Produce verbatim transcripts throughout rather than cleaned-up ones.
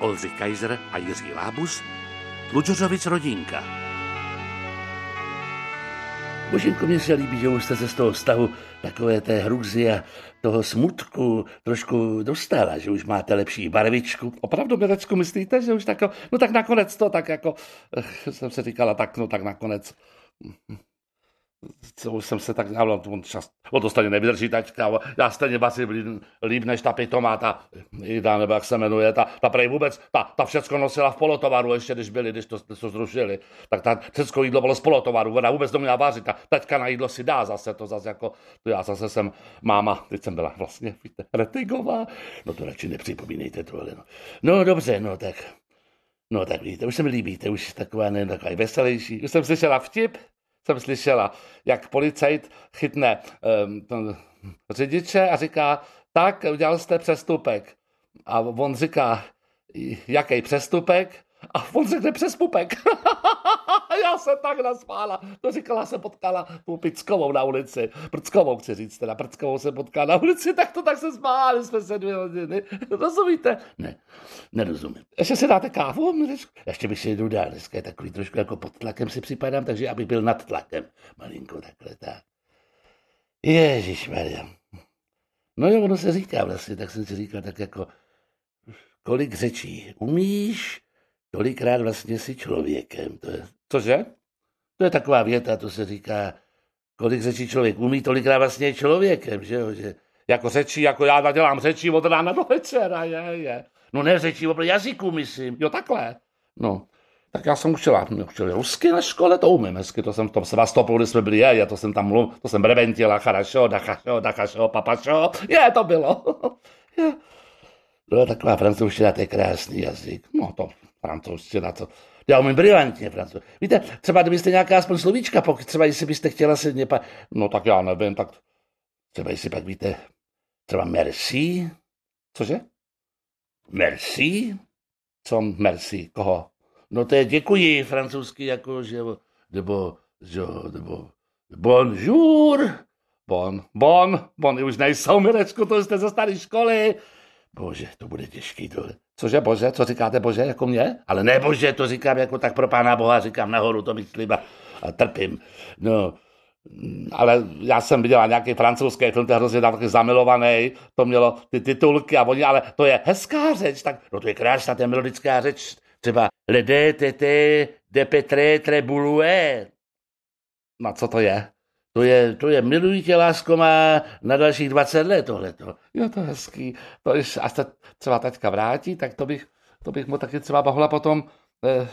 Oldřich Kaiser a Jiří Lábus, Tlučořovic rodinka. Boženko, mně se líbí, že už jste se z toho stavu takové té hruzy a toho smutku trošku dostala, že už máte lepší barvičku. Opravdu, Mirečku, myslíte, že už tak, no tak nakonec to, tak jako jsem se říkala, tak no tak nakonec. Co už jsem se tak dával, on, on to stejně nevydrží, tačka, já stejně asi líp než ta pitomá, ta, nebo jak se jmenuje, ta, ta prej vůbec, ta, ta všecko nosila v polotovaru, ještě když byli, když to, to zrušili, tak ta všecko jídlo bylo z polotovaru, ona vůbec neměla vařit, ta tačka na jídlo si dá zase, to zase jako, to já zase jsem máma, teď jsem byla vlastně, víte, Retigová, no to radši nepřipomínejte tohle, no. No dobře, no tak, no tak vidíte, už se mi líbíte, už taková, nevím, taková veselější, už jsem slyšela vtip, jsem slyšela, jak policajt chytne um, ten řidiče a říká, tak, udělal jste přestupek. A on říká, jaký přestupek? A on řekne přespupek. Já se tak nasmála. To říkala, se potkala tu Prckovou na ulici. Prckovou, chci říct, teda Prckovou se potkala na ulici, tak to tak se smáli, jsme se dvě hodiny. Rozumíte? Ne, nerozumím. Ještě si dáte kávu? Ještě bych si jdu dál. Dneska je takový trošku jako pod tlakem si připadám, takže abych byl nad tlakem. Malinko takhle, tak. Ježišmarja. No jo, ono se říká vlastně, tak jsem si říkal tak jako, kolik řečí umíš, tolikrát vlastně si člověkem. To je, cože? To je taková věta, to se říká, kolik řečí člověk umí, tolikrát vlastně je člověkem, že jo? Že jako řečí, jako já nadělám řečí od rána do večera, je, je. No ne řečí, opravdu jazyku myslím, jo takhle. No, tak já jsem učila, učila rusky na škole, to umím hezky, to jsem v tom Svastopu, kdy jsme byli, je, je, to jsem tam mluvil, to jsem breventila, charašo, dachašo, dachašo, papašo, je, to bylo. Je. No taková francouzština, to je krásný jazyk, no to francouzština, to já umím brilantně francouz. Víte, třeba kdybyste nějaká aspoň slovíčka, pokud třeba jestli byste chtěla se mě, pa... no tak já nevím, tak třeba jestli pak víte, třeba merci, cože? Merci? Co merci, koho? No to je děkuji francouzsky, jako že, nebo, že, nebo, bonjour, bon, bon, bon, už nejsou, Mirečku, to jste ze staré školy. Bože, to bude těžký tohle. Cože bože, co říkáte bože, jako mě? Ale ne bože, to říkám jako tak pro pána Boha, říkám nahoru, to myslím a, a trpím. No, ale já jsem viděla nějaký francouzský film, to je hrozně taky zamilovaný, to mělo ty titulky a oni, ale to je hezká řeč, tak, no to je krásná, to je melodická řeč, třeba le de tete de petre trebouloué. No co to je? To je, to je miluji tě, lásko má na dalších dvacet let tohleto. Jo, to je hezký. To je, až se třeba taťka vrátí, tak to bych, to bych mu taky třeba mohla potom, eh,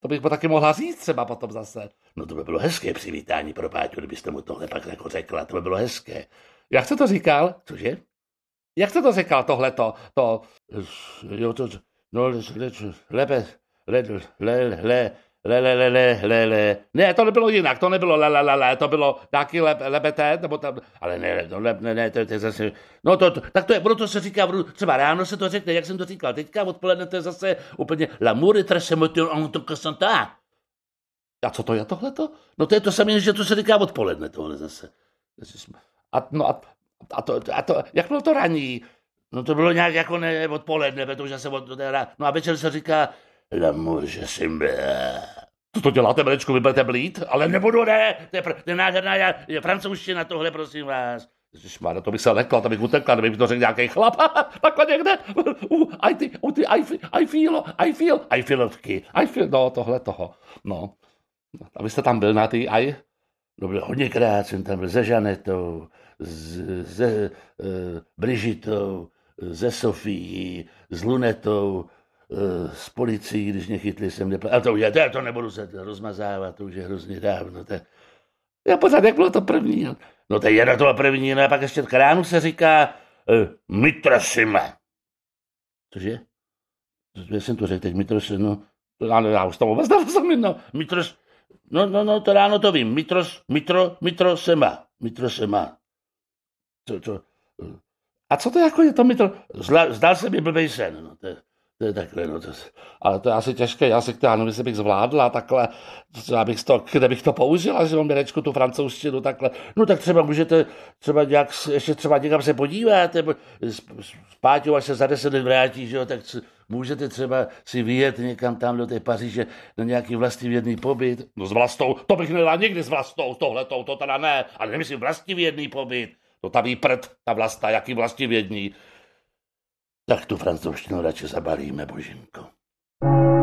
to bych mu taky mohla říct třeba potom zase. No to by bylo hezké přivítání pro Páťu, kdybyste mu tohle pak jako řekla, to by bylo hezké. Jak jste to říkal? Cože? Jak jste to říkal tohleto? To, jo, to, no, lepe, le, le, le, Le, le, le, le, le, le. Ne, to nebylo jinak, to nebylo le, le, le, le, to bylo nějaký le, lebeté, nebo tam, ale ne, no, le, ne, ne, to, to je zase, no to, to, tak to je, ono to se říká, třeba ráno se to řekne, jak jsem to říkal teďka, odpoledne to je zase úplně l'amour est très émotif en tant que santa. A co to je tohleto? No to je to samé, že to se říká odpoledne tohle zase. A, no, a, a, to, a to, jak bylo to raní? No to bylo nějak jako ne, odpoledne, protože se od, ne, no a večer se říká, l'amour, že jsem byl. Co to děláte, Mirečku, vy budete blít? Ale nebudu, ne, to je, pr- to je nádherná je, je francouzština, tohle, prosím vás. Ježišmar, to bych se lekla, to bych utekla, kdyby to řekl nějaký chlap, takhle někde, u, I, ty, u, ty, I, I feel, I feel, I feelovky, I feel, no, tohle toho, no. A vy jste tam byl na ty I? No, byl hodněkrát, jsem tam byl se Žanetou, se uh, Brigitou, se Sofií, s Lunetou, s policií, když mě chytli, jsem nepl... A to je, to, to nebudu se rozmazávat, to už je hrozně dávno. To... Já pořád, jak bylo to první. No to je na to první, no a pak ještě k ránu se říká uh, mitrosime. Cože? Já jsem to řekl teď, mitrosime, no. Ano, já už tam vůbec nerozumím, no. Mitros, no, no, no, to ráno to vím. Mitros, mitro, mitrosima. Mitrosima. To, to... A co to jako je to mitro? Zdal se mi blbej sen, no to je... To je takhle, no to, ale to je asi těžké, já si k tomu, jestli bych zvládla takhle, třeba bych to, kde bych to použila, že mám Mirečku tu francouzštinu takhle, no tak třeba můžete třeba nějak, ještě třeba někam se podívat, nebo s, s Páťou, až se za deset let vrátí, že jo, tak můžete třeba si vyjet někam tam do té Paříže na nějaký vlastivědný pobyt. No s Vlastou, to bych nedala nikdy s Vlastou, tohletou, to teda ne, ale nemyslím vlastivědný pobyt, to tam jí prd, ta Vlasta, jaký vlastivědný. Tak tu francouzštinu radši zabalíme, Boženko.